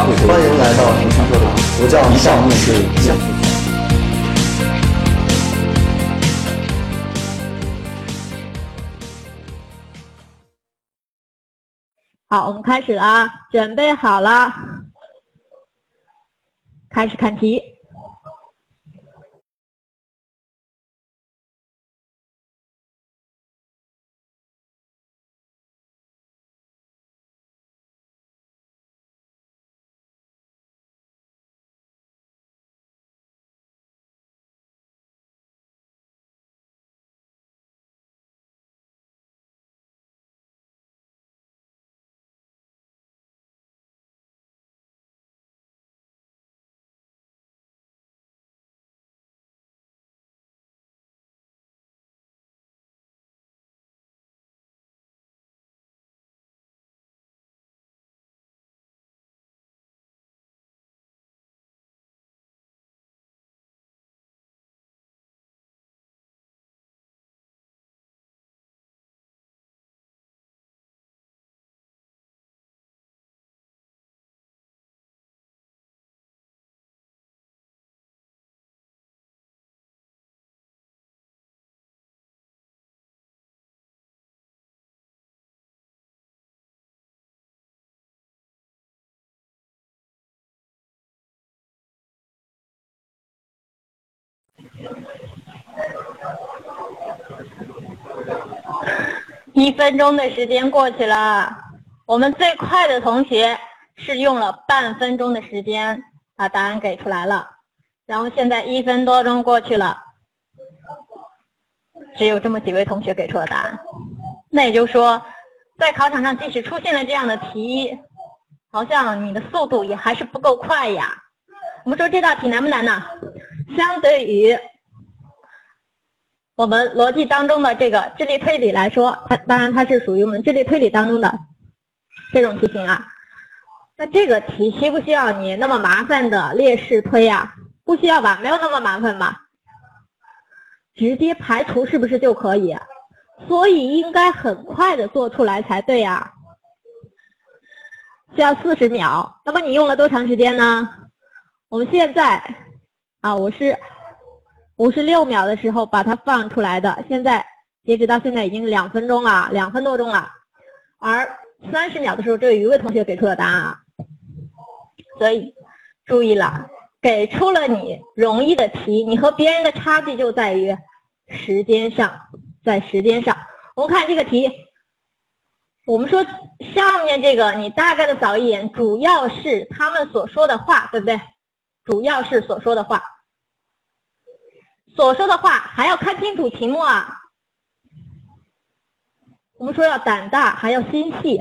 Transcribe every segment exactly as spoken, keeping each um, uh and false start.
欢迎来到平常说堂，我叫一笑面对一笑。好，我们开始了啊，准备好了，开始看题。一分钟的时间过去了，我们最快的同学是用了半分钟的时间把答案给出来了，然后现在一分多钟过去了，只有这么几位同学给出了答案。那也就是说，在考场上即使出现了这样的题，好像你的速度也还是不够快呀。我们说这道题难不难呢？相对于我们逻辑当中的这个智力推理来说，它当然它是属于我们智力推理当中的这种题型啊。那这个题需不需要你那么麻烦的列式推啊？不需要吧，没有那么麻烦吧，直接排除是不是就可以？所以应该很快的做出来才对啊，需要四十秒。那么你用了多长时间呢？我们现在啊，我是五十六秒的时候把它放出来的，现在截止到现在已经两分钟了，两分多钟了。而三十秒的时候，这有一位同学给出了答案啊，所以注意了，给出了你容易的题，你和别人的差距就在于时间上，在时间上。我们看这个题，我们说上面这个你大概的扫一眼，主要是他们所说的话，对不对？主要是所说的话。所说的话还要看清楚题目啊，我们说要胆大还要心细，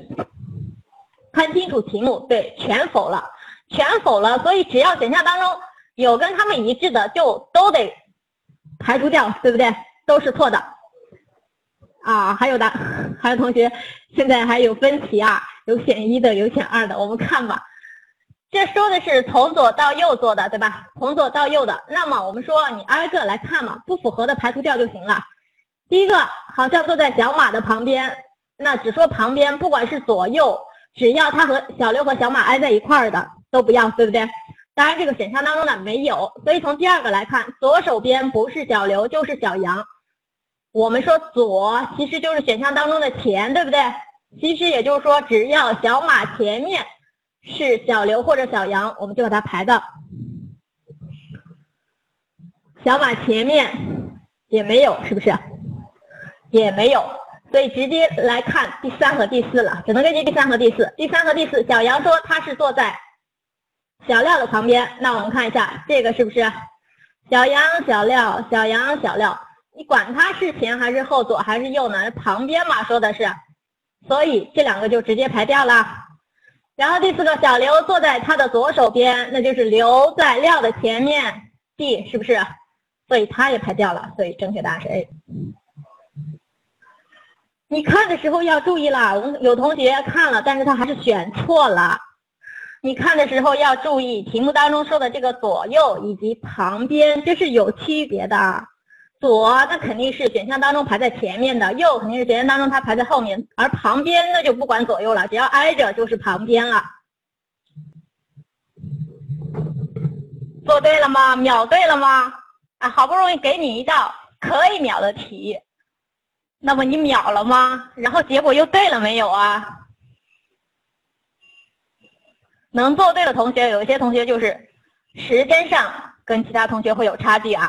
看清楚题目。对，全否了，全否了，所以只要选项当中有跟他们一致的就都得排除掉，对不对？都是错的啊。还有的还有同学现在还有分歧啊，有选一的有选二的，我们看吧，这说的是从左到右做的，对吧？从左到右的，那么我们说你挨个来看嘛，不符合的排除掉就行了。第一个好像坐在小马的旁边，那只说旁边，不管是左右，只要它和小刘和小马挨在一块儿的都不要，对不对？当然这个选项当中呢没有，所以从第二个来看，左手边不是小刘就是小杨。我们说左其实就是选项当中的前，对不对？其实也就是说，只要小马前面是小刘或者小杨，我们就把它排到。小马前面也没有，是不是？也没有，所以直接来看第三和第四了，只能根据第三和第四。第三和第四，小杨说他是坐在小廖的旁边，那我们看一下这个是不是小杨、小廖、小杨、小廖？你管他是前还是后、左还是右呢？旁边嘛，说的是，所以这两个就直接排掉了。然后第四个，小刘坐在他的左手边，那就是刘在廖的前面 D， 是不是？所以他也排掉了，所以正确答案是 A。 你看的时候要注意啦，有同学看了但是他还是选错了，你看的时候要注意题目当中说的这个左右以及旁边，这是有区别的。左那肯定是选项当中排在前面的，右肯定是选项当中它排在后面，而旁边那就不管左右了，只要挨着就是旁边了。做对了吗？秒对了吗？啊，好不容易给你一道可以秒的题，那么你秒了吗？然后结果又对了没有啊？能做对的同学，有一些同学就是时间上跟其他同学会有差距啊。